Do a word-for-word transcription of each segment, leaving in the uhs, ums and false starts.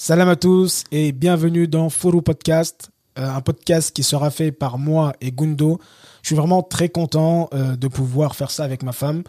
Salam à tous et bienvenue dans Furu Podcast, un podcast qui sera fait par moi et Gundo. Je suis vraiment très content de pouvoir faire ça avec ma femme.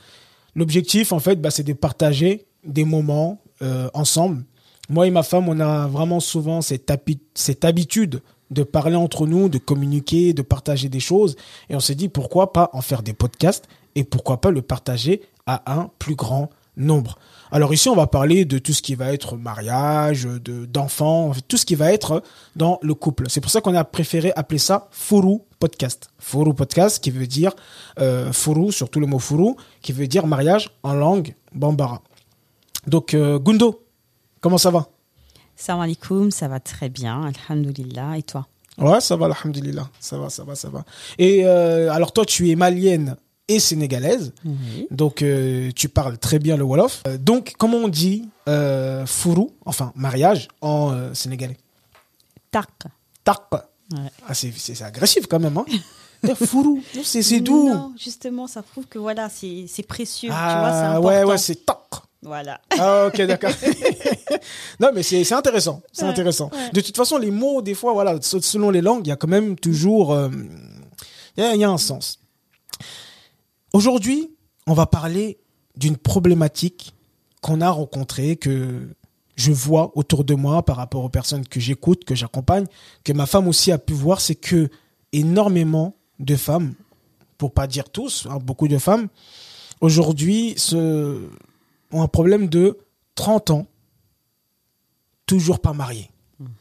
L'objectif, en fait, bah, c'est de partager des moments euh, ensemble. Moi et ma femme, on a vraiment souvent cette, habi- cette habitude de parler entre nous, de communiquer, de partager des choses. Et on s'est dit, pourquoi pas en faire des podcasts et pourquoi pas le partager à un plus grand nombre. Alors ici, on va parler de tout ce qui va être mariage, de, d'enfants, tout ce qui va être dans le couple. C'est pour ça qu'on a préféré appeler ça Furu Podcast. Furu Podcast qui veut dire euh, Furu, surtout le mot Furu, qui veut dire mariage en langue bambara. Donc euh, Gundo, comment ça va? Salam alaikum, ça va très bien, alhamdoulilah. Et toi? Ouais, ça va, alhamdoulilah. Ça va, ça va, ça va. Et euh, alors toi, tu es malienne et sénégalaise, mmh. donc euh, tu parles très bien le Wolof. Euh, donc, comment on dit euh, Furu, enfin mariage, en euh, sénégalais? Tak. Tak. Ouais. Ah, c'est, c'est, c'est agressif quand même, hein. Furu, c'est, c'est doux. Non, justement, ça prouve que voilà, c'est, c'est précieux, ah, tu vois, c'est important. Ouais, ouais, c'est tak. Voilà. Ah, ok, d'accord. Non, mais c'est, c'est intéressant, c'est ouais, intéressant. Ouais. De toute façon, les mots, des fois, voilà, selon les langues, il y a quand même toujours... Il euh, y, y a un sens. Aujourd'hui, on va parler d'une problématique qu'on a rencontrée, que je vois autour de moi par rapport aux personnes que j'écoute, que j'accompagne, que ma femme aussi a pu voir, c'est que énormément de femmes, pour pas dire tous, hein, beaucoup de femmes, aujourd'hui se... ont un problème de trente ans, toujours pas mariées.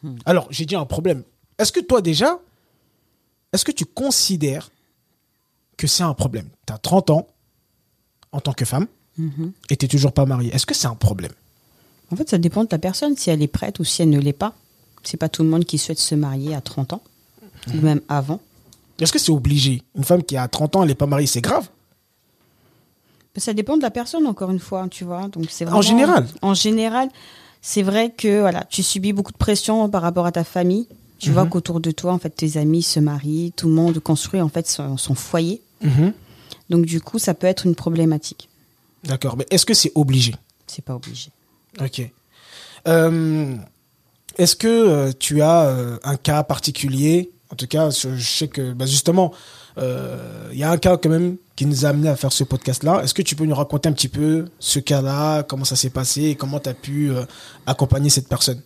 Mmh. Alors, j'ai dit un problème. Est-ce que toi déjà, est-ce que tu considères que c'est un problème? Tu as trente ans en tant que femme mm-hmm. et tu n'es toujours pas mariée. Est-ce que c'est un problème? En fait, ça dépend de la personne, si elle est prête ou si elle ne l'est pas. Ce n'est pas tout le monde qui souhaite se marier à trente ans, mm-hmm. ou même avant. Est-ce que c'est obligé? Une femme qui a trente ans, elle n'est pas mariée, c'est grave? Ça dépend de la personne, encore une fois, tu vois. Donc, c'est vraiment, en général En général, c'est vrai que voilà, tu subis beaucoup de pression par rapport à ta famille. Tu mm-hmm. vois qu'autour de toi, en fait, tes amis se marient, tout le monde construit en fait, son, son foyer. Mmh. Donc du coup, ça peut être une problématique. D'accord, mais est-ce que c'est obligé? C'est pas obligé. Ok. Euh, est-ce que euh, tu as euh, un cas particulier? En tout cas, je, je sais que bah, justement, il euh, y a un cas quand même qui nous a amené à faire ce podcast-là. Est-ce que tu peux nous raconter un petit peu ce cas-là, comment ça s'est passé et comment tu as pu euh, accompagner cette personne?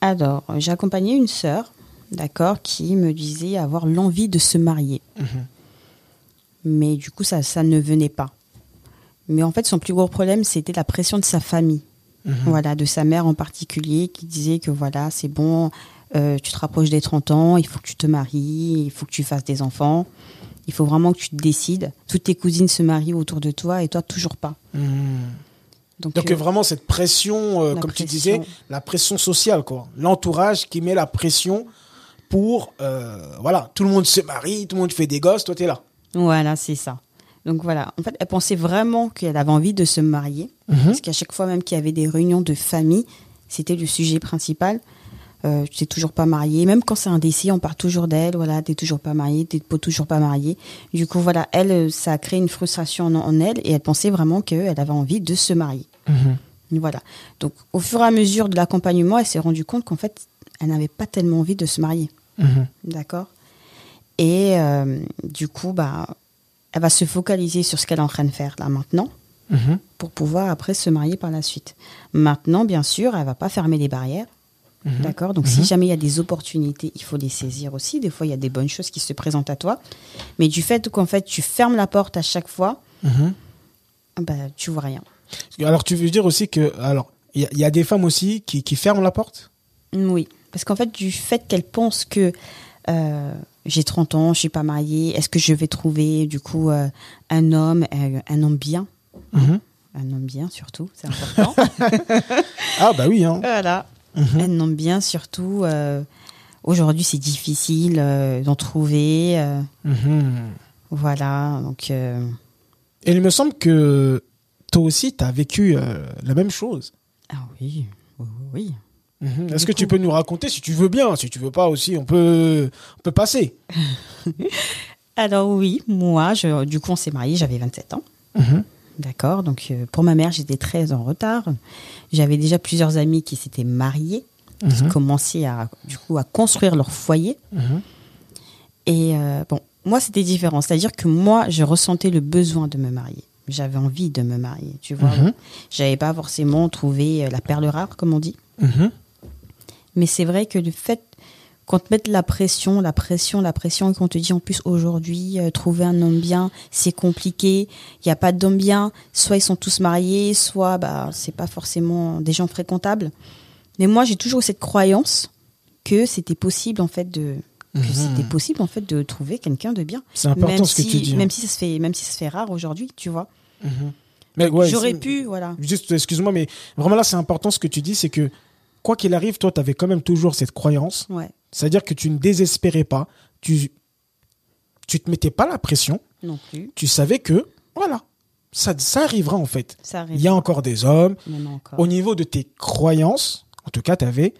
Alors, j'ai accompagné une sœur, d'accord, qui me disait avoir l'envie de se marier. Mmh. Mais du coup, ça, ça ne venait pas. Mais en fait, son plus gros problème, c'était la pression de sa famille. Mmh. Voilà, de sa mère en particulier, qui disait que voilà, c'est bon, euh, tu te rapproches des trente ans, il faut que tu te maries, il faut que tu fasses des enfants, il faut vraiment que tu te décides. Toutes tes cousines se marient autour de toi et toi, toujours pas. Mmh. Donc, Donc euh, vraiment, cette pression, euh, comme pression. tu disais, la pression sociale, quoi. L'entourage qui met la pression pour, euh, voilà, tout le monde se marie, tout le monde fait des gosses, toi, t'es là. Voilà, c'est ça. Donc voilà, en fait, elle pensait vraiment qu'elle avait envie de se marier. Mmh. Parce qu'à chaque fois même qu'il y avait des réunions de famille, c'était le sujet principal. Euh, tu n'es toujours pas mariée. Même quand c'est un décès, on parle toujours d'elle. Voilà, tu n'es toujours pas mariée, tu n'es toujours pas mariée. Du coup, voilà, elle, ça a créé une frustration en, en elle. Et elle pensait vraiment qu'elle avait envie de se marier. Mmh. Voilà. Donc, au fur et à mesure de l'accompagnement, elle s'est rendue compte qu'en fait, elle n'avait pas tellement envie de se marier. Mmh. D'accord ? Et euh, du coup, bah, elle va se focaliser sur ce qu'elle est en train de faire là maintenant, mmh. pour pouvoir après se marier par la suite. Maintenant, bien sûr, elle ne va pas fermer les barrières. Mmh. D'accord ? Donc, mmh. si jamais il y a des opportunités, il faut les saisir aussi. Des fois, il y a des bonnes choses qui se présentent à toi. Mais du fait qu'en fait, tu fermes la porte à chaque fois, mmh. bah, tu ne vois rien. Alors, tu veux dire aussi que... Alors, il y, y a des femmes aussi qui, qui ferment la porte ? Oui. Parce qu'en fait, du fait qu'elles pensent que... Euh, j'ai trente ans, je ne suis pas mariée. Est-ce que je vais trouver, du coup, euh, un homme, euh, un homme bien mmh. Un homme bien, surtout, c'est important. Ah, bah oui. Hein. Voilà. Mmh. Un homme bien, surtout. Euh, aujourd'hui, c'est difficile euh, d'en trouver. Euh, mmh. Voilà. Donc, euh... Et il me semble que toi aussi, tu as vécu euh, la même chose. Ah oui, oui, oui. Mmh. Est-ce que coup... tu peux nous raconter, si tu veux bien, si tu veux pas aussi, on peut, on peut passer. Alors oui, moi, je, du coup, on s'est mariés, j'avais vingt-sept ans. Mmh. d'accord. Donc, euh, pour ma mère, j'étais très en retard. J'avais déjà plusieurs amis qui s'étaient mariés, mmh. qui commençaient à, du coup, à construire leur foyer. Mmh. Et euh, bon, moi, c'était différent. C'est-à-dire que moi, je ressentais le besoin de me marier. J'avais envie de me marier, tu vois. Mmh. J'avais pas forcément trouvé la perle rare, comme on dit. Mmh. Mais c'est vrai que le fait qu'on te mette la pression, la pression, la pression, et qu'on te dit en plus aujourd'hui, euh, trouver un homme bien, c'est compliqué, il n'y a pas d'homme bien, soit ils sont tous mariés, soit bah, c'est pas forcément des gens fréquentables. Mais moi, j'ai toujours cette croyance que c'était possible, en fait, de... que mmh. c'était possible en fait de trouver quelqu'un de bien. C'est important même ce si, que tu dis. Hein. Même si ça se fait, même si ça se fait rare aujourd'hui, tu vois. Mmh. Mais ouais, j'aurais pu, voilà. Juste, excuse-moi, mais vraiment là, c'est important ce que tu dis, c'est que quoi qu'il arrive, toi, tu avais quand même toujours cette croyance. Ouais. C'est-à-dire que tu ne désespérais pas, tu, tu te mettais pas la pression. Non plus. Tu savais que, voilà, ça, ça arrivera en fait. Ça arrive. Il y a encore des hommes. Encore. Au niveau de tes croyances, en tout cas, tu avais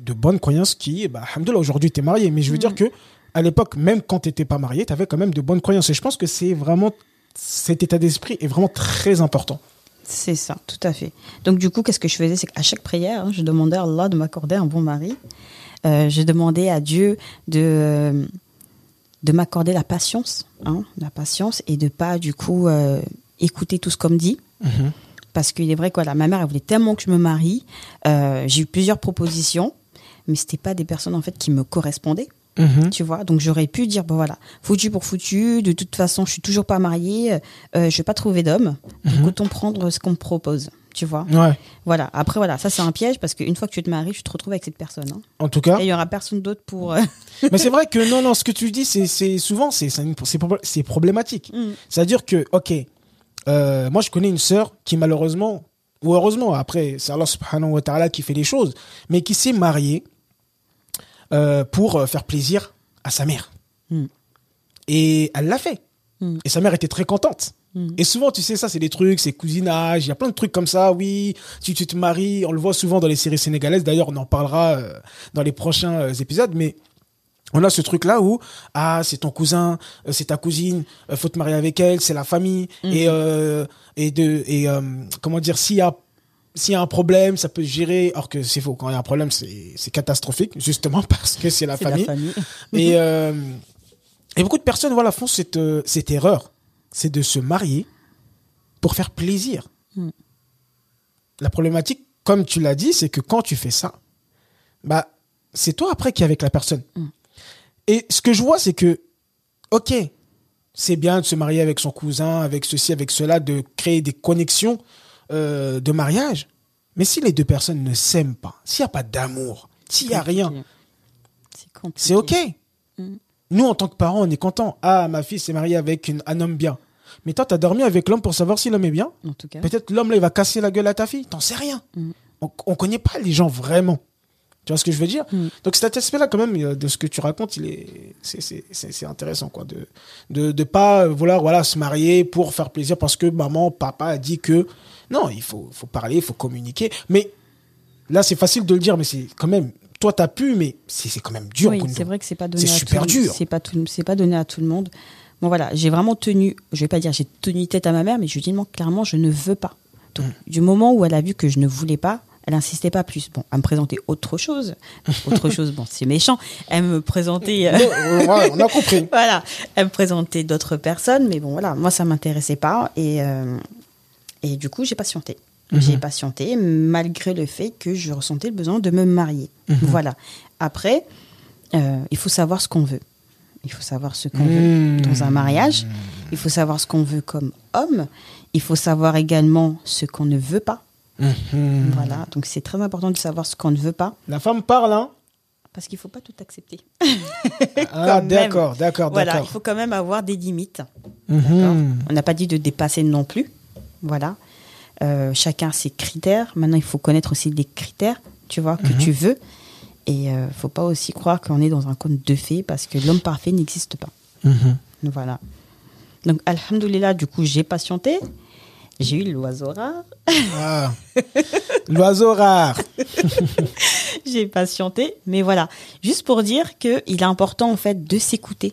de bonnes croyances qui, bah, alhamdoulilah, aujourd'hui, tu es marié. Mais je veux mmh. dire qu'à l'époque, même quand tu n'étais pas marié, tu avais quand même de bonnes croyances. Et je pense que c'est vraiment, cet état d'esprit est vraiment très important. C'est ça, tout à fait. Donc, du coup, qu'est-ce que je faisais? C'est qu'à chaque prière, hein, je demandais à Allah de m'accorder un bon mari. Euh, je demandais à Dieu de, de m'accorder la patience, hein, la patience, et de ne pas, du coup, euh, écouter tout ce qu'on me dit. Mmh. Parce qu'il est vrai que ma mère, elle voulait tellement que je me marie. Euh, j'ai eu plusieurs propositions. Mais c'était pas des personnes en fait qui me correspondaient, mmh. tu vois. Donc j'aurais pu dire bon voilà, foutu pour foutu, de toute façon je suis toujours pas mariée, euh, je vais pas trouver d'homme, mmh. donc autant prendre ce qu'on me propose, tu vois. Ouais. Voilà. Après voilà, ça c'est un piège parce qu'une fois que tu te maries, tu te retrouves avec cette personne. Hein. En tout cas, il y aura personne d'autre pour. Euh... Mais c'est vrai que non non, ce que tu dis c'est c'est souvent c'est c'est, c'est problématique. Mmh. C'est à dire que ok, euh, moi je connais une sœur qui malheureusement ou heureusement après c'est Allah subhanahu wa ta'ala qui fait les choses, mais qui s'est mariée. Euh, pour faire plaisir à sa mère. Mm. Et elle l'a fait. Mm. Et sa mère était très contente. Mm. Et souvent, tu sais, ça, c'est des trucs, c'est cousinage, il y a plein de trucs comme ça, oui, si tu te maries, on le voit souvent dans les séries sénégalaises, d'ailleurs, on en parlera euh, dans les prochains euh, épisodes, mais on a ce truc-là où, ah, c'est ton cousin, euh, c'est ta cousine, euh, faut te marier avec elle, c'est la famille, mm. et, euh, et, de, et euh, comment dire, s'il y a S'il y a un problème, ça peut se gérer. Or que c'est faux. Quand il y a un problème, c'est, c'est catastrophique, justement, parce que c'est la c'est famille. La famille. Et, euh, et beaucoup de personnes voilà, font cette, cette erreur. C'est de se marier pour faire plaisir. Mm. La problématique, comme tu l'as dit, c'est que quand tu fais ça, bah, c'est toi après qui es avec la personne. Mm. Et ce que je vois, c'est que, OK, c'est bien de se marier avec son cousin, avec ceci, avec cela, de créer des connexions. Euh, de mariage, mais si les deux personnes ne s'aiment pas, s'il n'y a pas d'amour, s'il n'y a rien, c'est, c'est ok. Mm. Nous, en tant que parents, on est contents. Ah, ma fille s'est mariée avec une, un homme bien. Mais toi, tu as dormi avec l'homme pour savoir si l'homme est bien. En tout cas. Peut-être que l'homme, là, il va casser la gueule à ta fille. T'en sais rien. Mm. On ne connaît pas les gens vraiment. Tu vois ce que je veux dire? Mm. Donc, cet aspect-là, quand même, de ce que tu racontes, il est... c'est, c'est, c'est, c'est intéressant, quoi. De ne de, de pas vouloir voilà, se marier pour faire plaisir parce que maman, papa a dit que... Non, il faut, faut parler, il faut communiquer. Mais là, c'est facile de le dire, mais c'est quand même... Toi, t'as pu, mais c'est, c'est quand même dur. Oui, c'est vrai que c'est pas donné c'est à super tout, dur. C'est pas, tout, c'est pas donné à tout le monde. Bon, voilà, j'ai vraiment tenu... Je vais pas dire j'ai tenu tête à ma mère, mais je lui ai dit, non, clairement, je ne veux pas. Donc, mmh. du moment où elle a vu que je ne voulais pas, elle insistait pas plus. Bon, elle me présentait autre chose. Autre chose, bon, c'est méchant. Elle me présentait... Euh... Non, voilà, on a compris. Voilà, elle me présentait d'autres personnes, mais bon, voilà, moi, ça m'intéressait pas. Et... Euh... Et du coup, j'ai patienté. Mmh. J'ai patienté malgré le fait que je ressentais le besoin de me marier. Mmh. Voilà. Après, euh, il faut savoir ce qu'on veut. Il faut savoir ce qu'on mmh. veut dans un mariage. Il faut savoir ce qu'on veut comme homme. Il faut savoir également ce qu'on ne veut pas. Mmh. Voilà. Donc, c'est très important de savoir ce qu'on ne veut pas. La femme parle, hein? Parce qu'il ne faut pas tout accepter. Ah, d'accord, d'accord, voilà, d'accord. Il faut quand même avoir des limites. Mmh. D'accord. On n'a pas dit de dépasser non plus. Voilà, euh, chacun ses critères. Maintenant, il faut connaître aussi les critères, tu vois, que mmh. tu veux. Et il euh, ne faut pas aussi croire qu'on est dans un conte de fées parce que l'homme parfait n'existe pas. Mmh. Voilà. Donc, alhamdoulilah, du coup, j'ai patienté. J'ai eu l'oiseau rare. Ah. L'oiseau rare. J'ai patienté. Mais voilà, juste pour dire qu'il est important, en fait, de s'écouter.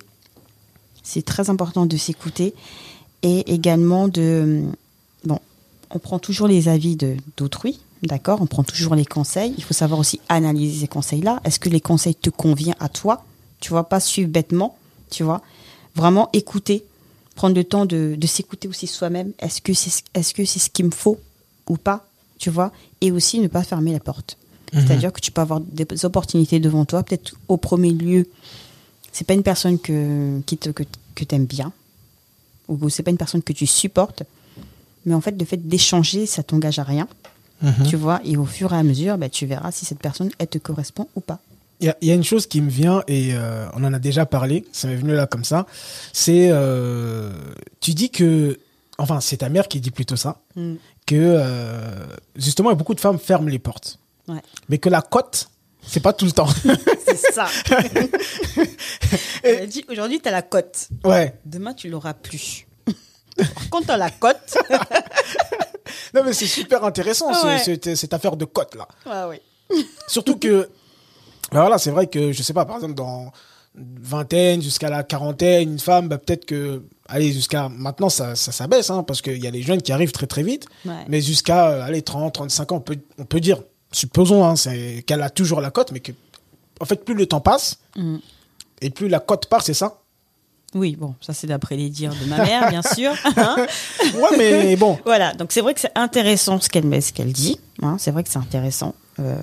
C'est très important de s'écouter et également de... bon, on prend toujours les avis de, d'autrui, d'accord ? On prend toujours les conseils. Il faut savoir aussi analyser ces conseils-là. Est-ce que les conseils te conviennent à toi ? Tu vois, pas suivre bêtement, tu vois. Vraiment écouter, prendre le temps de, de s'écouter aussi soi-même. Est-ce que c'est, est-ce que c'est ce qu'il me faut ou pas, tu vois ? Et aussi ne pas fermer la porte. Mmh. C'est-à-dire que tu peux avoir des opportunités devant toi. Peut-être au premier lieu, c'est pas une personne que, qui te, que, que t'aimes bien, ou c'est pas une personne que tu supportes, mais en fait, le fait d'échanger, ça t'engage à rien, mmh. tu vois, et au fur et à mesure, bah, tu verras si cette personne, elle te correspond ou pas. Il y, y a une chose qui me vient, et euh, on en a déjà parlé, ça m'est venu là comme ça, c'est, euh, tu dis que, enfin, c'est ta mère qui dit plutôt ça, mmh. que, euh, justement, beaucoup de femmes ferment les portes, ouais. mais que la cote, c'est pas tout le temps. C'est ça. Elle dit, aujourd'hui, t'as la cote. Ouais. Demain, tu l'auras plus. Par contre, t'as la cote. Non, mais c'est super intéressant, ouais. ce, ce, cette affaire de cote, là. Ouais, oui. Surtout que, ben voilà, c'est vrai que, je sais pas, par exemple, dans vingtaine jusqu'à la quarantaine, une femme, ben peut-être que, allez, jusqu'à maintenant, ça, ça, ça baisse, hein, parce qu'il y a les jeunes qui arrivent très, très vite. Ouais. Mais jusqu'à, allez, trente, trente-cinq ans, on peut, on peut dire. Supposons hein, c'est qu'elle a toujours la cote, mais que en fait plus le temps passe mmh. et plus la cote part, c'est ça ? Oui, bon, ça c'est d'après les dires de ma mère, bien sûr. Hein ouais, mais bon. Voilà, donc c'est vrai que c'est intéressant ce qu'elle ce qu'elle dit. Hein, c'est vrai que c'est intéressant. Euh,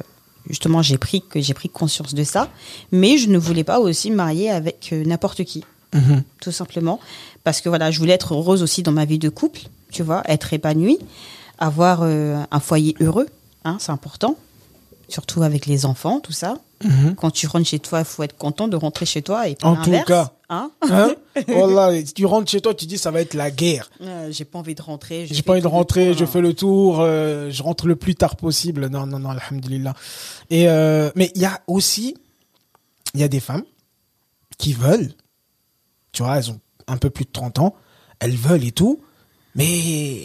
justement, j'ai pris que j'ai pris conscience de ça, mais je ne voulais pas aussi me marier avec euh, n'importe qui, mmh. tout simplement, parce que voilà, je voulais être heureuse aussi dans ma vie de couple, tu vois, être épanouie, avoir euh, un foyer heureux. Hein, c'est important, surtout avec les enfants, tout ça. Mm-hmm. Quand tu rentres chez toi, il faut être content de rentrer chez toi et pas l'inverse. En tout cas. Hein hein voilà, tu rentres chez toi, tu dis ça va être la guerre. Euh, j'ai pas envie de rentrer. J'ai pas envie de rentrer, je fais le tour, euh, je rentre le plus tard possible. Non, non, non, alhamdoulilah. Et euh, mais il y a aussi, il y a des femmes qui veulent, tu vois, elles ont un peu plus de trente ans, elles veulent et tout, mais...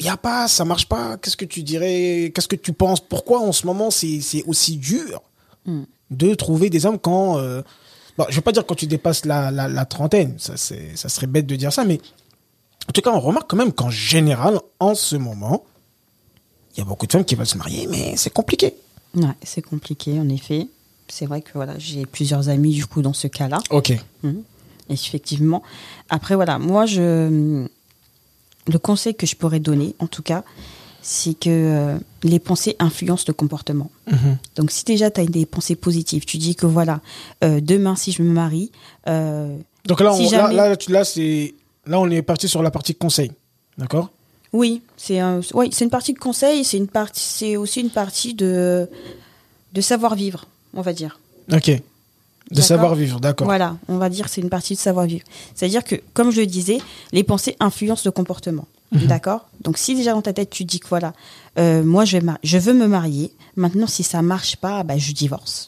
Il n'y a pas, ça ne marche pas. Qu'est-ce que tu dirais ? Qu'est-ce que tu penses ? Pourquoi en ce moment, c'est, c'est aussi dur mm. de trouver des hommes quand... Euh, bon, je ne veux pas dire quand tu dépasses la, la, la trentaine. Ça, c'est, ça serait bête de dire ça. Mais en tout cas, on remarque quand même qu'en général, en ce moment, il y a beaucoup de femmes qui veulent se marier, mais c'est compliqué. Ouais, c'est compliqué, en effet. C'est vrai que voilà, j'ai plusieurs amis du coup dans ce cas-là. OK. Mmh. Effectivement. Après, voilà, moi, je... Le conseil que je pourrais donner, en tout cas, c'est que euh, les pensées influencent le comportement. Mmh. Donc, si déjà, tu as des pensées positives, tu dis que voilà, euh, demain, si je me marie... Euh, Donc là, on, si jamais... là, là, là, c'est... là, on est parti sur la partie conseil, d'accord ? Oui, c'est un... ouais, c'est une partie de conseil, c'est, une partie... c'est aussi une partie de... de savoir-vivre, on va dire. OK. De d'accord. savoir vivre, d'accord. Voilà, on va dire c'est une partie de savoir vivre. C'est-à-dire que, comme je le disais, les pensées influencent le comportement, mmh. d'accord ? Donc, si déjà dans ta tête, tu dis que voilà, euh, moi, je, vais mar- je veux me marier. Maintenant, si ça marche pas, bah, je divorce.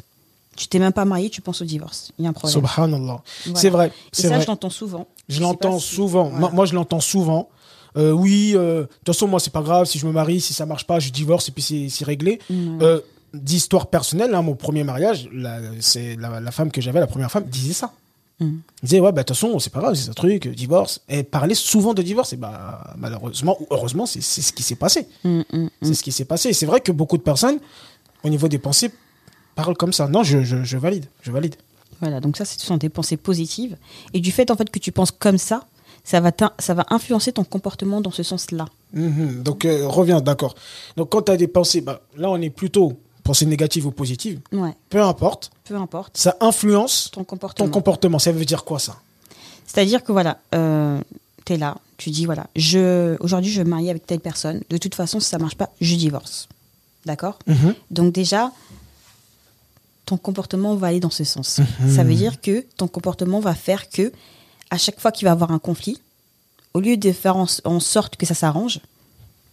Tu t'es même pas marié, tu penses au divorce. Il y a un problème. Subhanallah. Voilà. C'est vrai. C'est Et ça, vrai. je l'entends souvent. Je, je l'entends si... souvent. Voilà. Moi, moi, je l'entends souvent. Euh, oui, euh, de toute façon, moi, c'est pas grave. Si je me marie, si ça marche pas, je divorce et puis c'est, c'est réglé. Mmh. Euh, D'histoire personnelle, hein, mon premier mariage, la, c'est la, la femme que j'avais, la première femme, disait ça. Mmh. Elle disait, ouais, bah, de toute façon, c'est pas grave, c'est un truc, divorce. Elle parlait souvent de divorce. Et bah, malheureusement, ou heureusement, c'est, c'est ce qui s'est passé. Mmh, mmh. C'est ce qui s'est passé. Et c'est vrai que beaucoup de personnes, au niveau des pensées, parlent comme ça. Non, je, je, je valide, je valide. Voilà, donc ça, ce sont des pensées positives. Et du fait, en fait, que tu penses comme ça, ça va, ça va influencer ton comportement dans ce sens-là. Mmh, donc, euh, reviens, d'accord. Donc, quand tu as des pensées, bah, là, on est plutôt... pensée négative ou positive, ouais. peu importe, peu importe, ça influence ton comportement. Ton comportement, ça veut dire quoi ça ? C'est-à-dire que voilà, euh, t'es là, tu dis voilà, je, aujourd'hui je vais me marier avec telle personne, de toute façon si ça marche pas, je divorce, d'accord ? Mm-hmm. Donc déjà, ton comportement va aller dans ce sens. Mm-hmm. Ça veut dire que ton comportement va faire que, à chaque fois qu'il va y avoir un conflit, au lieu de faire en, en sorte que ça s'arrange,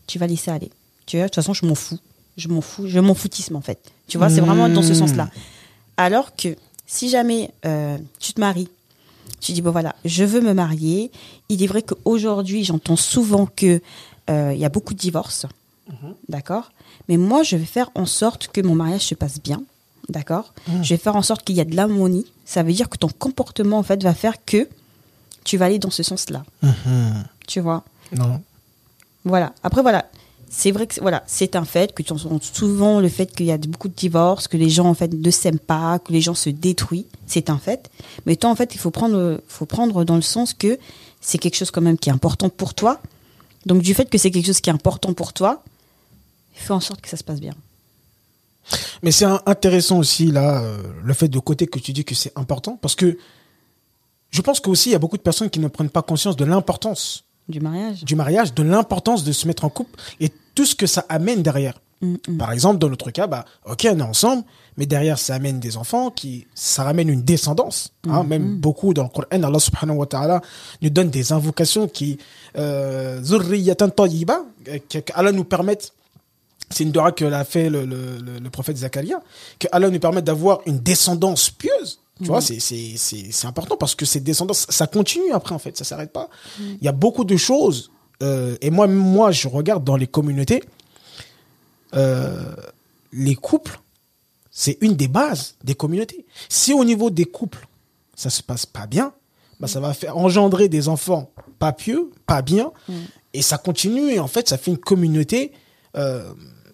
tu vas laisser aller. Tu vois, de toute façon je m'en fous. Je m'en fous, je m'en foutisme en fait. Tu vois, mmh. c'est vraiment dans ce sens-là. Alors que si jamais euh, tu te maries, tu dis bon voilà, je veux me marier. Il est vrai qu'aujourd'hui, j'entends souvent que il euh, y a beaucoup de divorces, mmh. d'accord. Mais moi, je vais faire en sorte que mon mariage se passe bien, d'accord. Mmh. Je vais faire en sorte qu'il y a de l'harmonie. Ça veut dire que ton comportement en fait va faire que tu vas aller dans ce sens-là. Mmh. Tu vois. Non. Voilà. Après, voilà. C'est vrai que voilà, c'est un fait que tu entends souvent le fait qu'il y a beaucoup de divorces, que les gens en fait ne s'aiment pas, que les gens se détruisent, c'est un fait. Mais toi en fait, il faut prendre faut prendre dans le sens que c'est quelque chose quand même qui est important pour toi. Donc du fait que c'est quelque chose qui est important pour toi, fais en sorte que ça se passe bien. Mais c'est intéressant aussi là le fait de côté que tu dis que c'est important parce que je pense qu'aussi il y a beaucoup de personnes qui ne prennent pas conscience de l'importance Du mariage. Du mariage, de l'importance de se mettre en couple et tout ce que ça amène derrière. Mm-mm. Par exemple, dans notre cas, bah, ok, on est ensemble, mais derrière, ça amène des enfants, qui, ça ramène une descendance. Hein, même beaucoup dans le Coran, Allah subhanahu wa ta'ala nous donne des invocations qui, euh, zurriyatan tayyiba, qu'Allah nous permette, c'est une dora que l'a fait le, le, le, le prophète Zacharia, qu'Allah nous permette d'avoir une descendance pieuse. Tu vois, mmh. c'est, c'est, c'est, c'est important parce que cette descendance, ça continue après, en fait, ça s'arrête pas. Il mmh. y a beaucoup de choses. Euh, et moi, moi, je regarde dans les communautés, euh, les couples, c'est une des bases des communautés. Si au niveau des couples, ça se passe pas bien, bah, ça va faire engendrer des enfants pas pieux, pas bien, mmh. et ça continue. Et en fait, ça fait une communauté, euh,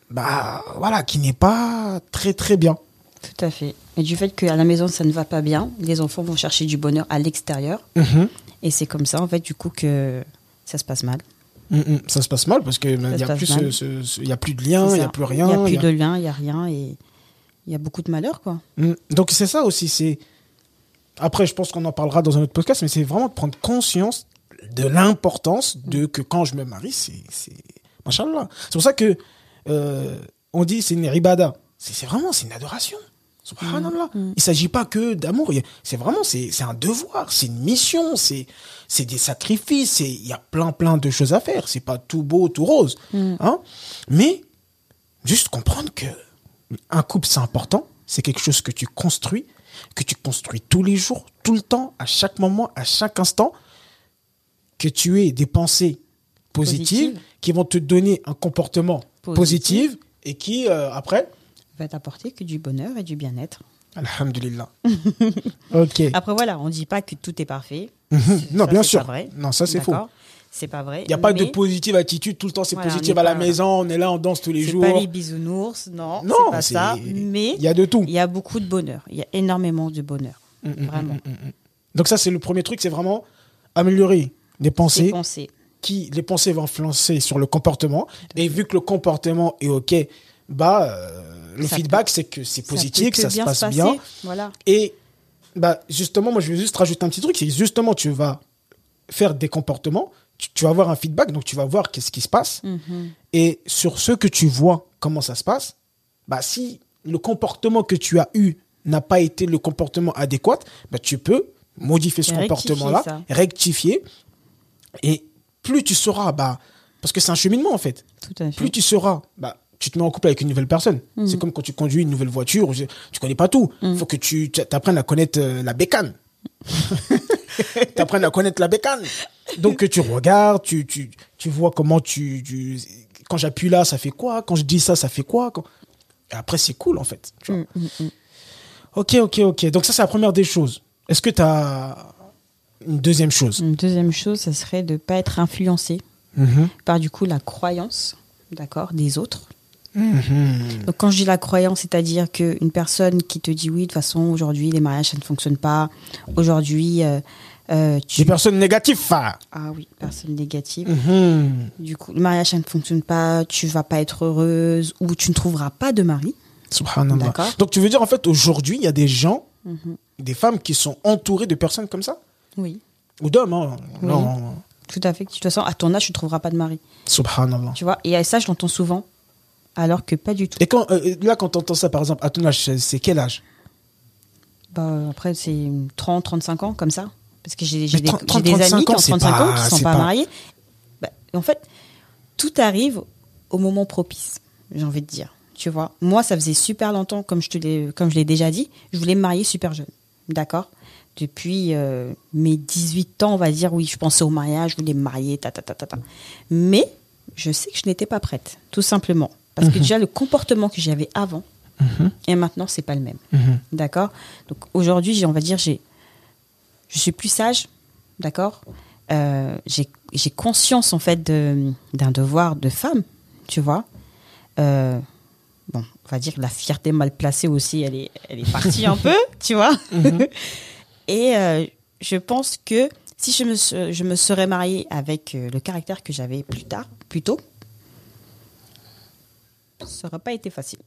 bah, voilà, qui n'est pas très, très bien. Tout à fait. Et du fait qu'à la maison, ça ne va pas bien, les enfants vont chercher du bonheur à l'extérieur. Mmh. Et c'est comme ça, en fait, du coup, que ça se passe mal. Mmh, ça se passe mal parce qu'il n'y a, a plus de lien, il n'y a plus rien. Il n'y a plus y a... de lien, il n'y a rien. Et il y a beaucoup de malheur, quoi. Mmh. Donc, c'est ça aussi. C'est... Après, je pense qu'on en parlera dans un autre podcast, mais c'est vraiment de prendre conscience de l'importance de que quand je me marie, c'est... c'est... Machallah. C'est pour ça qu'on euh, dit c'est une ribada. C'est, c'est vraiment, c'est une adoration. Subhanallah. Mmh, mmh. Il s'agit pas que d'amour. C'est vraiment, c'est, c'est un devoir, c'est une mission, c'est, c'est des sacrifices. Il y a plein, plein de choses à faire. C'est pas tout beau, tout rose. Mmh. Hein? Mais juste comprendre que un couple, c'est important. C'est quelque chose que tu construis, que tu construis tous les jours, tout le temps, à chaque moment, à chaque instant, que tu aies des pensées positives, Positive. qui vont te donner un comportement positif, positif et qui, euh, après... va t'apporter que du bonheur et du bien-être. Alhamdulillah. Ok. Après, voilà, on ne dit pas que tout est parfait. Non, ça, bien c'est sûr. Pas vrai. Non, ça, c'est D'accord. faux. C'est pas vrai. Il n'y a mais... pas de positive attitude. Tout le temps, c'est voilà, positif à la maison. On est là, on danse tous les c'est jours. C'est pas les bisounours. Non, non c'est pas c'est... ça. Mais il y a de tout. Il y a beaucoup de bonheur. Il y a énormément de bonheur. Mmh, vraiment. Mmh, mmh, mmh. Donc, ça, c'est le premier truc. C'est vraiment améliorer les pensées. Les pensées. Qui, les pensées vont influencer sur le comportement. Et vu que le comportement est OK, bah... Euh... Le ça feedback, peut, c'est que c'est positif, que ça se passe se bien. Voilà. Et bah, justement, moi, je vais juste rajouter un petit truc. C'est justement, tu vas faire des comportements, tu, tu vas avoir un feedback, donc tu vas voir qu'est-ce qui se passe. Mm-hmm. Et sur ce que tu vois, comment ça se passe, bah, si le comportement que tu as eu n'a pas été le comportement adéquat, bah, tu peux modifier ce et comportement-là, ça. rectifier. Et plus tu seras... Bah, parce que c'est un cheminement, en fait. Tout à fait. Plus tu seras... Bah, tu te mets en couple avec une nouvelle personne. Mmh. C'est comme quand tu conduis une nouvelle voiture, tu ne connais pas tout. Il mmh. faut que tu apprennes à connaître euh, la bécane. Tu apprennes à connaître la bécane. Donc, tu regardes, tu, tu, tu vois comment tu, tu... Quand j'appuie là, ça fait quoi? Quand je dis ça, ça fait quoi quand... Et après, c'est cool, en fait. Tu vois. Mmh, mmh. Ok, ok, ok. Donc, ça, c'est la première des choses. Est-ce que tu as une deuxième chose? Une deuxième chose, ça serait de ne pas être influencé mmh. par, du coup, la croyance, d'accord, des autres. Mmh. Donc quand je dis la croyance, c'est-à-dire qu'une personne qui te dit oui, de toute façon aujourd'hui les mariages ça ne fonctionne pas, aujourd'hui euh, euh, tu... des personnes négatives hein. Ah oui, personnes négatives mmh. Du coup le mariage ça ne fonctionne pas, tu vas pas être heureuse ou tu ne trouveras pas de mari. Subhanallah. D'accord. Donc tu veux dire en fait aujourd'hui il y a des gens, mmh. des femmes qui sont entourées de personnes comme ça? Oui. Ou d'hommes hein. Oui. Non. Tout à fait, de toute façon à ton âge tu ne trouveras pas de mari. Subhanallah. Tu vois, et ça je l'entends souvent. Alors que pas du tout. Et quand, euh, là, quand t'entends ça, par exemple, à ton âge, c'est quel âge? Bah, après, c'est trente, trente-cinq ans, comme ça. Parce que j'ai, j'ai, des, trente, j'ai des amis qui ont trente-cinq pas, ans, qui ne sont pas, pas mariés. Bah, en fait, tout arrive au moment propice, j'ai envie de dire. Tu vois, moi, ça faisait super longtemps, comme je, te l'ai, comme je l'ai déjà dit, je voulais me marier super jeune. D'accord? Depuis euh, mes dix-huit ans, on va dire, oui, je pensais au mariage, je voulais me marier, ta, ta, ta, ta, ta. Mais je sais que je n'étais pas prête, tout simplement. Parce que mmh. déjà, le comportement que j'avais avant mmh. et maintenant, c'est pas le même. Mmh. D'accord ? Donc, aujourd'hui, j'ai, on va dire, j'ai, je suis plus sage, d'accord ? euh, j'ai, j'ai conscience en fait de, d'un devoir de femme, tu vois. Euh, bon, on va dire que la fierté mal placée aussi, elle est, elle est partie un peu, tu vois. Mm-hmm. Et euh, je pense que si je me, je me serais mariée avec le caractère que j'avais plus tard, plus tôt, ça n'aurait pas été facile.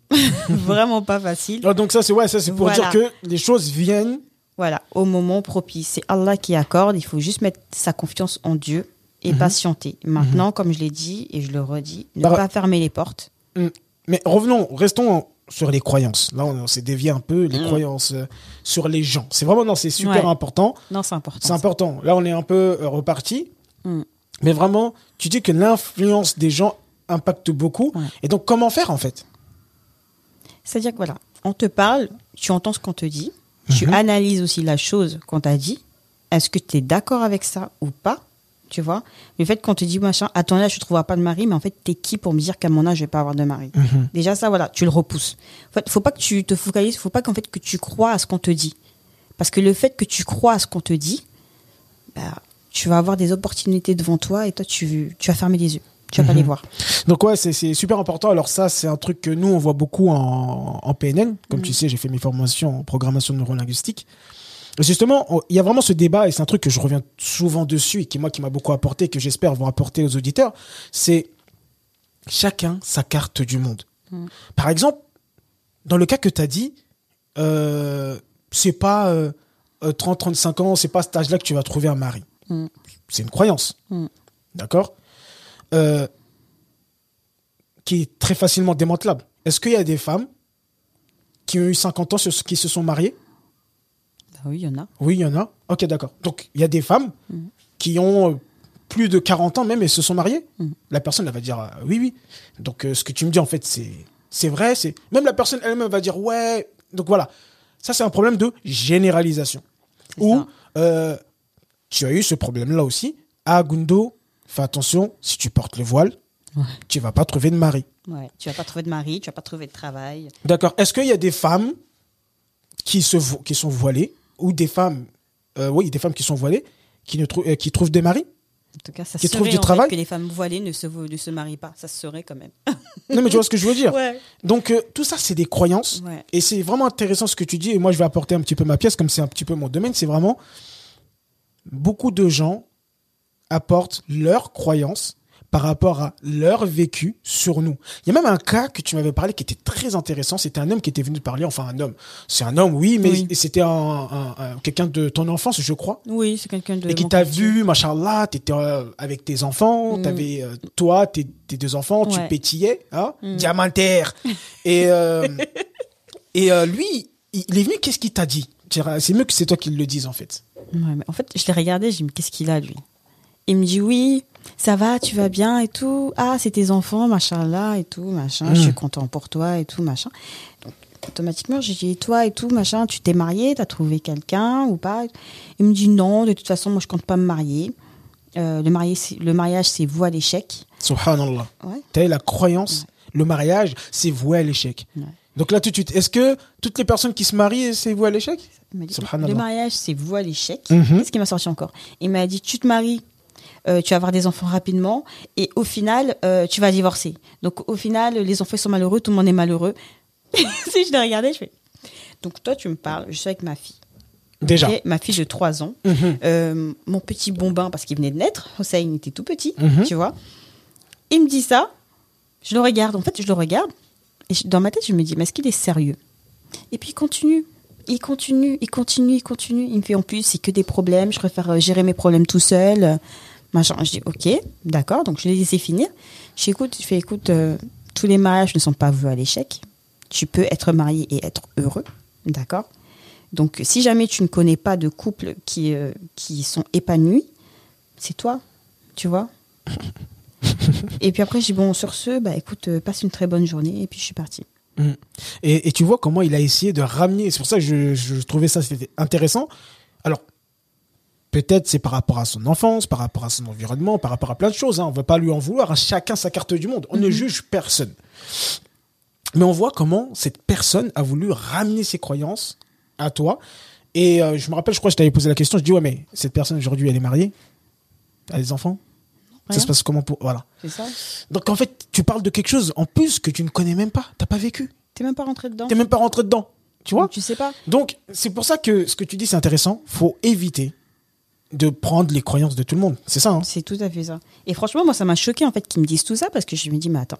Vraiment pas facile. Ah, donc ça, c'est, ouais, ça, c'est pour voilà. dire que les choses viennent. Voilà, au moment propice. C'est Allah qui accorde. Il faut juste mettre sa confiance en Dieu et mm-hmm. patienter. Maintenant, mm-hmm. comme je l'ai dit et je le redis, ne bah, pas fermer les portes. Mais revenons, restons sur les croyances. Là, on, on s'est dévié un peu, les mm. croyances euh, sur les gens. C'est vraiment, non, c'est super ouais. important. Non, c'est important. C'est ça. important. Là, on est un peu euh, reparti. Mm. Mais vraiment, tu dis que l'influence des gens impacte beaucoup. Ouais. Et donc, comment faire, en fait? C'est-à-dire que, voilà, on te parle, tu entends ce qu'on te dit. Tu mmh. analyses aussi la chose qu'on t'a dit. Est-ce que tu es d'accord avec ça ou pas? Tu vois? Le fait qu'on te dit, machin, à ton âge, tu ne trouveras pas de mari, mais en fait, t'es qui pour me dire qu'à mon âge, je ne vais pas avoir de mari? Mmh. Déjà, ça, voilà, tu le repousses. En fait, faut pas que tu te focalises, il ne faut pas qu'en fait, que tu crois à ce qu'on te dit. Parce que le fait que tu crois à ce qu'on te dit, bah, tu vas avoir des opportunités devant toi et toi, tu, tu vas fermer les yeux. Tu vas mmh. pas les voir. Donc ouais, c'est, c'est super important. Alors ça, c'est un truc que nous, on voit beaucoup en, en P N L. Comme mmh. tu sais, j'ai fait mes formations en programmation neurolinguistique. Et justement, il y a vraiment ce débat, et c'est un truc que je reviens souvent dessus, et qui, moi, qui m'a beaucoup apporté, que j'espère vont apporter aux auditeurs, c'est chacun sa carte du monde. Mmh. Par exemple, dans le cas que tu as dit, euh, c'est pas euh, trente à trente-cinq ans, c'est pas à cet âge-là que tu vas trouver un mari. Mmh. C'est une croyance. Mmh. D'accord ? Euh, qui est très facilement démantelable. Est-ce qu'il y a des femmes qui ont eu cinquante ans sur, qui se sont mariées? Ben oui, il y en a. Oui, il y en a. Ok, d'accord. Donc, il y a des femmes mmh. qui ont euh, plus de quarante ans même et se sont mariées. Mmh. La personne, elle va dire euh, oui, oui. Donc, euh, ce que tu me dis, en fait, c'est, c'est vrai. C'est... Même la personne elle-même va dire ouais. Donc, voilà. Ça, c'est un problème de généralisation. Ou euh, tu as eu ce problème-là aussi à Gundo. Fais attention, si tu portes le voile, ouais. tu ne vas pas trouver de mari. Ouais, tu ne vas pas trouver de mari, tu ne vas pas trouver de travail. D'accord. Est-ce qu'il y a des femmes qui, se vo- qui sont voilées ou des femmes, euh, oui, des femmes qui sont voilées qui, ne trou- euh, qui trouvent des maris? En tout cas, ça qui serait du travail. Que les femmes voilées ne se, ne se marient pas. Ça se serait quand même. Non, mais tu vois ce que je veux dire. Ouais. Donc, euh, tout ça, c'est des croyances. Ouais. Et c'est vraiment intéressant ce que tu dis. Et moi, je vais apporter un petit peu ma pièce, comme c'est un petit peu mon domaine. C'est vraiment beaucoup de gens apportent leurs croyances par rapport à leur vécu sur nous. Il y a même un cas que tu m'avais parlé qui était très intéressant. C'était un homme qui était venu parler, enfin un homme. C'est un homme, oui, mais oui. c'était un, un, un, quelqu'un de ton enfance, je crois. Oui, c'est quelqu'un de... Et qui t'a vu, machallah, t'étais euh, avec tes enfants, mm. t'avais euh, toi, tes, tes deux enfants, ouais. tu pétillais, hein, mm. diamantaire. Et, euh, et euh, lui, il est venu, qu'est-ce qu'il t'a dit? C'est mieux que c'est toi qui le dises, en fait. Ouais, mais en fait, je l'ai regardé, j'ai dit, qu'est-ce qu'il a, lui? Il me dit oui, ça va, tu vas bien et tout. Ah, c'est tes enfants, machin là et tout, machin. Mmh. Je suis content pour toi et tout, machin. Donc, automatiquement, j'ai dit toi et tout, machin. Tu t'es marié, t'as trouvé quelqu'un ou pas? Il me dit non, de toute façon, moi je compte pas me marier. Euh, le, marié, c'est, le mariage, c'est voué à l'échec. Subhanallah. Ouais. T'as eu la croyance, ouais. le mariage, c'est voué à l'échec. Ouais. Donc là, tout de suite, est-ce que toutes les personnes qui se marient, c'est voué à l'échec? Dit, Subhanallah. Le mariage, c'est voué à l'échec. Mmh. Qu'est-ce qui m'a sorti encore? Il m'a dit tu te maries. Euh, tu vas avoir des enfants rapidement et au final, euh, tu vas divorcer. Donc, au final, les enfants sont malheureux, tout le monde est malheureux. Si je les regardais, je fais... Donc, toi, tu me parles, je suis avec ma fille. Déjà. Okay, ma fille de trois ans. Mm-hmm. Euh, mon petit bombin, parce qu'il venait de naître. Hossein était tout petit, mm-hmm. tu vois. Il me dit ça. Je le regarde. En fait, je le regarde. Et je, dans ma tête, je me dis, mais est-ce qu'il est sérieux? Et puis, il continue. Il continue, il continue, il continue. Il me fait, en plus, c'est que des problèmes. Je préfère gérer mes problèmes tout seul. Machin. Je dis ok, d'accord, donc je l'ai laissé finir. Je dis, écoute, je fais écoute, euh, tous les mariages ne sont pas voués à l'échec. Tu peux être marié et être heureux, d'accord. Donc si jamais tu ne connais pas de couples qui euh, qui sont épanouis, c'est toi, tu vois. Et puis après je dis bon sur ce, bah écoute, euh, passe une très bonne journée et puis je suis partie. Mmh. Et, et tu vois comment il a essayé de ramener. C'est pour ça que je, je trouvais ça c'était intéressant. Alors. Peut-être c'est par rapport à son enfance, par rapport à son environnement, par rapport à plein de choses. Hein. On ne va pas lui en vouloir. Hein. Chacun sa carte du monde. On mm-hmm. ne juge personne. Mais on voit comment cette personne a voulu ramener ses croyances à toi. Et euh, je me rappelle, je crois que je t'avais posé la question. Je dis, ouais, mais cette personne aujourd'hui, elle est mariée? à des enfants? Ça se passe comment pour... Voilà. C'est ça. Donc en fait, tu parles de quelque chose en plus que tu ne connais même pas, t'as pas vécu. T'es même pas rentré dedans. T'es même pas rentré dedans. Tu vois ? Tu sais pas. Donc c'est pour ça que ce que tu dis c'est intéressant. Faut éviter de prendre les croyances de tout le monde. C'est ça. Hein. C'est tout à fait ça. Et franchement, moi ça m'a choqué en fait qu'ils me disent tout ça parce que je me dis mais attends,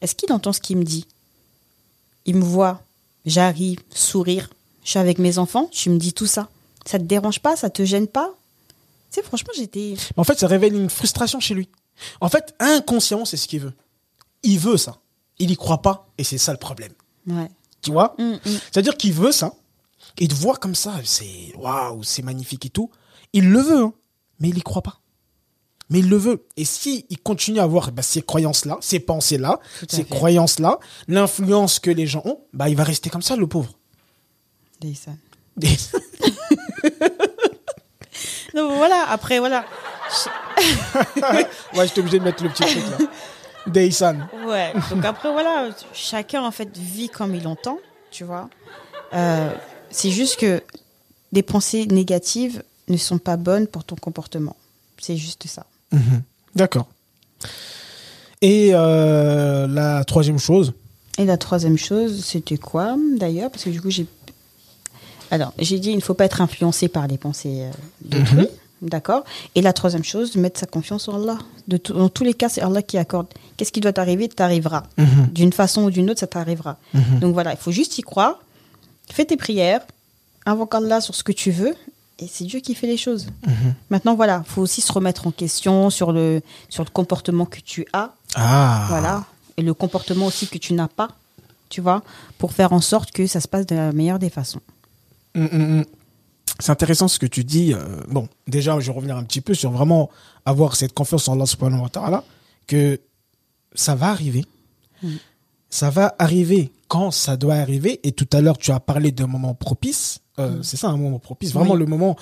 est-ce qu'il entend ce qu'il me dit ? Il me voit, j'arrive, sourire, je suis avec mes enfants, tu me dis tout ça. Ça te dérange pas ? Ça te gêne pas ? Tu sais, franchement, j'étais... En fait, ça révèle une frustration chez lui. En fait, inconsciemment, c'est ce qu'il veut. Il veut ça. Il n'y croit pas. Et c'est ça le problème. Ouais. Tu vois ? Mmh, mmh. C'est-à-dire qu'il veut ça. Et te voir comme ça, c'est waouh, c'est magnifique et tout. Il le veut, hein, mais il n'y croit pas. Mais il le veut. Et s'il continue à avoir bah, ces croyances-là, ces pensées-là, ces fait. croyances-là, l'influence que les gens ont, bah, il va rester comme ça, le pauvre. Des salles. Des... Non, voilà, après, voilà. Ouais, j'étais obligée de mettre le petit truc là. Deysan. Ouais, donc après, voilà, chacun en fait vit comme il entend, tu vois. Euh, c'est juste que des pensées négatives ne sont pas bonnes pour ton comportement. C'est juste ça. Mmh. D'accord. Et euh, la troisième chose. Et la troisième chose, c'était quoi d'ailleurs ? Parce que du coup, j'ai. Alors, j'ai dit, il ne faut pas être influencé par les pensées d'autrui, mmh. d'accord ? Et la troisième chose, mettre sa confiance en Allah. De tout, dans tous les cas, c'est Allah qui accorde. Qu'est-ce qui doit t'arriver, t'arrivera. Mmh. D'une façon ou d'une autre, ça t'arrivera. Mmh. Donc voilà, il faut juste y croire, fais tes prières, invoque Allah sur ce que tu veux, et c'est Dieu qui fait les choses. Mmh. Maintenant, voilà, il faut aussi se remettre en question sur le, sur le comportement que tu as, ah. voilà, et le comportement aussi que tu n'as pas, tu vois, pour faire en sorte que ça se passe de la meilleure des façons. C'est intéressant ce que tu dis. Bon, déjà, je vais revenir un petit peu sur vraiment avoir cette confiance en Allah subhanahu wa ta'ala, que ça va arriver. Mm. Ça va arriver quand ça doit arriver. Et tout à l'heure, tu as parlé d'un moment propice. Euh, mm. C'est ça, un moment propice. Vraiment oui. Le moment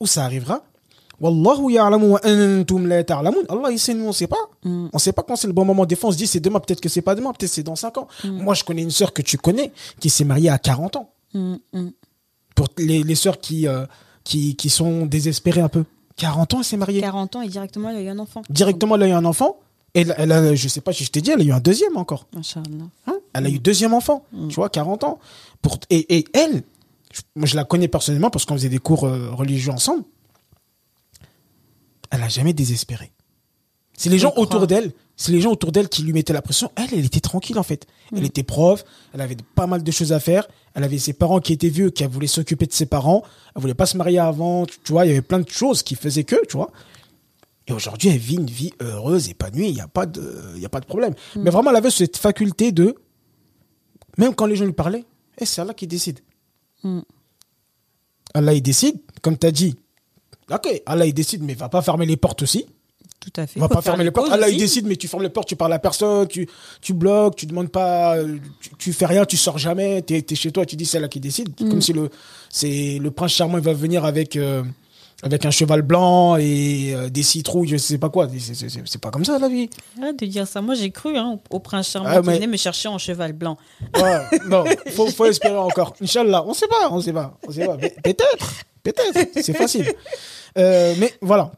où ça arrivera. Wallahu ya'lamu wa antum la ta'lamun. Allah, il sait, nous, on ne sait pas. Mm. On ne sait pas quand c'est le bon moment. Des fois, on se dit, c'est demain, peut-être que c'est pas demain, peut-être que c'est dans cinq ans. Mm. Moi, je connais une sœur que tu connais qui s'est mariée à quarante ans. Mm. Mm. Pour les, les sœurs qui, euh, qui, qui sont désespérées un peu. quarante ans, elle s'est mariée. quarante ans et directement, elle a eu un enfant. Directement, elle a eu un enfant. Et elle, elle a, je ne sais pas si je t'ai dit, elle a eu un deuxième encore. Inch'Allah. Hein ? Elle a eu deuxième enfant, mm. tu vois, quarante ans. Pour, et, et elle, je, moi, je la connais personnellement parce qu'on faisait des cours euh, religieux ensemble. Elle n'a jamais désespéré. C'est les, les gens autour d'elle, c'est les gens autour d'elle qui lui mettaient la pression. Elle, elle était tranquille en fait. Mmh. Elle était prof, elle avait pas mal de choses à faire. Elle avait ses parents qui étaient vieux, qui voulaient s'occuper de ses parents. Elle voulait pas se marier avant, tu, tu vois. Il y avait plein de choses qui faisaient que, tu vois. Et aujourd'hui, elle vit une vie heureuse, épanouie. Il y a pas de, il y a pas de problème. Mmh. Mais vraiment, elle avait cette faculté de, même quand les gens lui parlaient, eh, c'est Allah qui décide. Mmh. Allah il décide, comme t'as dit. Ok, Allah il décide, mais va pas fermer les portes aussi. Tout à fait. On va pas fermer les portes. Ah là, il décide, mais tu fermes les portes, tu parles à personne, tu, tu bloques, tu demandes pas, tu, tu fais rien, tu sors jamais, t'es, t'es chez toi, tu dis c'est là qui décide. Mmh. Comme si le, c'est, le prince charmant, il va venir avec, euh, avec un cheval blanc et euh, des citrouilles, je sais pas quoi. C'est, c'est, c'est, c'est pas comme ça, la vie. Arrête de dire ça. Moi, j'ai cru, hein, au prince charmant ah, mais... qui venait me chercher en cheval blanc. Ouais, non, faut, faut espérer encore. Inch'Allah, on sait pas, on sait pas, on sait pas. Peut-être, peut-être, c'est facile. Euh, mais voilà.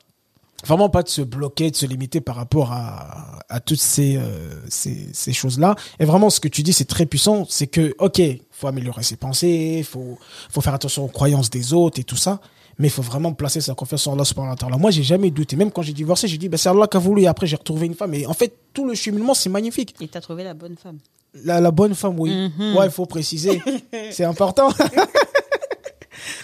Vraiment pas de se bloquer, de se limiter par rapport à, à toutes ces, euh, ces, ces choses-là. Et vraiment, ce que tu dis, c'est très puissant. C'est que, OK, il faut améliorer ses pensées, il faut, faut faire attention aux croyances des autres et tout ça. Mais il faut vraiment placer sa confiance en Allah subhanahu wa ta'ala. Moi, j'ai jamais douté. Même quand j'ai divorcé, j'ai dit, bah, c'est Allah qui a voulu. Et après, j'ai retrouvé une femme. Et en fait, tout le cheminement, c'est magnifique. Et tu as trouvé la bonne femme. La, la bonne femme, oui. Mm-hmm. Ouais, il faut préciser. C'est important.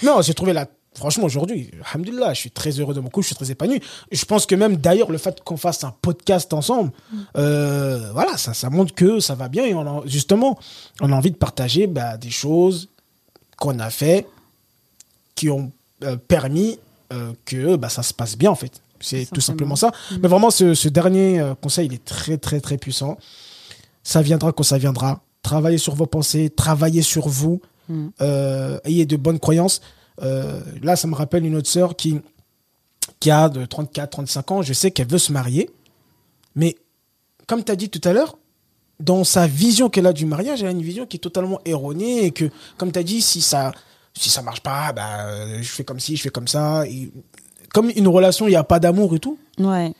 Non, j'ai trouvé la... Franchement, aujourd'hui, alhamdoulilah, je suis très heureux de mon couple, je suis très épanoui. Je pense que même, d'ailleurs, le fait qu'on fasse un podcast ensemble, euh, voilà, ça, ça montre que ça va bien. Et on a, justement, on a envie de partager bah, des choses qu'on a fait, qui ont euh, permis euh, que bah, ça se passe bien, en fait. C'est tout simplement ça. Mmh. Mais vraiment, ce, ce dernier conseil, il est très, très, très puissant. Ça viendra quand ça viendra. Travaillez sur vos pensées, travaillez sur vous, mmh. euh, ayez de bonnes croyances. Euh, là, ça me rappelle une autre sœur qui, qui a de trente-quatre, trente-cinq ans. Je sais qu'elle veut se marier. Mais comme tu as dit tout à l'heure, dans sa vision qu'elle a du mariage, elle a une vision qui est totalement erronée. Et que, comme tu as dit, si ça si ça marche pas, bah, je fais comme ci, je fais comme ça. Et comme une relation, il n'y a pas d'amour et tout. Ouais.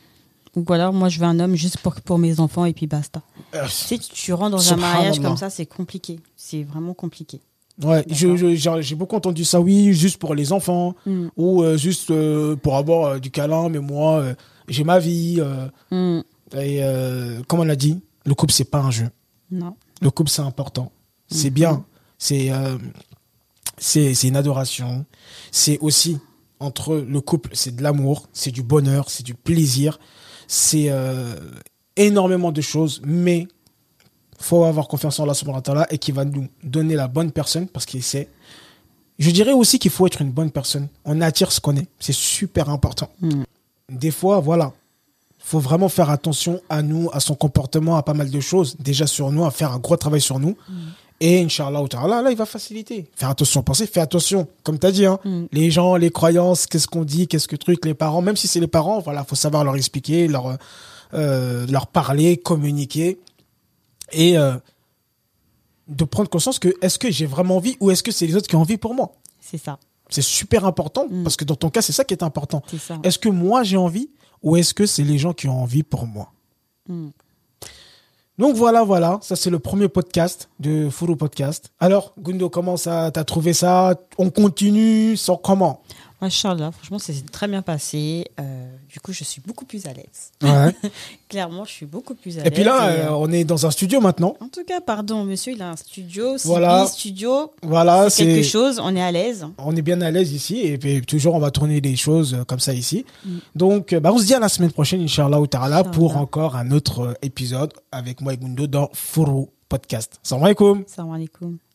Ou alors, moi, je veux un homme juste pour, pour mes enfants et puis basta. Euh, tu sais, tu rentres dans un mariage comme ça, c'est compliqué. C'est vraiment compliqué. Ouais, je, je, j'ai, j'ai beaucoup entendu ça, oui, juste pour les enfants mm. ou euh, juste euh, pour avoir euh, du câlin, mais moi, euh, j'ai ma vie. Euh, mm. Et euh, comme on l'a dit, le couple, c'est pas un jeu. Non. Le couple, c'est important. Mm. C'est bien. C'est, euh, c'est, c'est une adoration. C'est aussi, entre le couple, c'est de l'amour, c'est du bonheur, c'est du plaisir. C'est euh, énormément de choses, mais il faut avoir confiance en Allah subhanahu wa ta'ala et qu'il va nous donner la bonne personne parce qu'il sait. Je dirais aussi qu'il faut être une bonne personne. On attire ce qu'on est. C'est super important. Mmh. Des fois, voilà, il faut vraiment faire attention à nous, à son comportement, à pas mal de choses. Déjà sur nous, à faire un gros travail sur nous. Mmh. Et Inch'Allah, là, il va faciliter. Faire attention aux pensées, faire attention. Comme tu as dit, hein, mm. les gens, les croyances, qu'est-ce qu'on dit, qu'est-ce que truc, les parents, même si c'est les parents, voilà, faut savoir leur expliquer, leur, euh, leur parler, communiquer. Et euh, de prendre conscience que est-ce que j'ai vraiment envie ou est-ce que c'est les autres qui ont envie pour moi ? C'est ça. C'est super important mm. parce que dans ton cas, c'est ça qui est important. C'est ça. Est-ce que moi, j'ai envie ou est-ce que c'est les gens qui ont envie pour moi ? mm. Donc voilà, voilà, ça c'est le premier podcast de Furu Podcast. Alors, Gundo, comment ça, t'as trouvé ça ? On continue sans comment ? Machallah, franchement, c'est très bien passé. Euh, du coup, je suis beaucoup plus à l'aise. Ouais. Clairement, je suis beaucoup plus à l'aise. Et puis là, et euh, on est dans un studio maintenant. En tout cas, pardon, monsieur, il a un studio. Voilà. C'est studio. Voilà, c'est, c'est quelque chose, on est à l'aise. On est bien à l'aise ici. Et puis toujours, on va tourner des choses comme ça ici. Mm. Donc, bah, on se dit à la semaine prochaine, Inch'Allah ou Ta'ala, pour encore un autre épisode avec moi et Gundo dans Furu Podcast. Salam alaikum. Salam alaikum.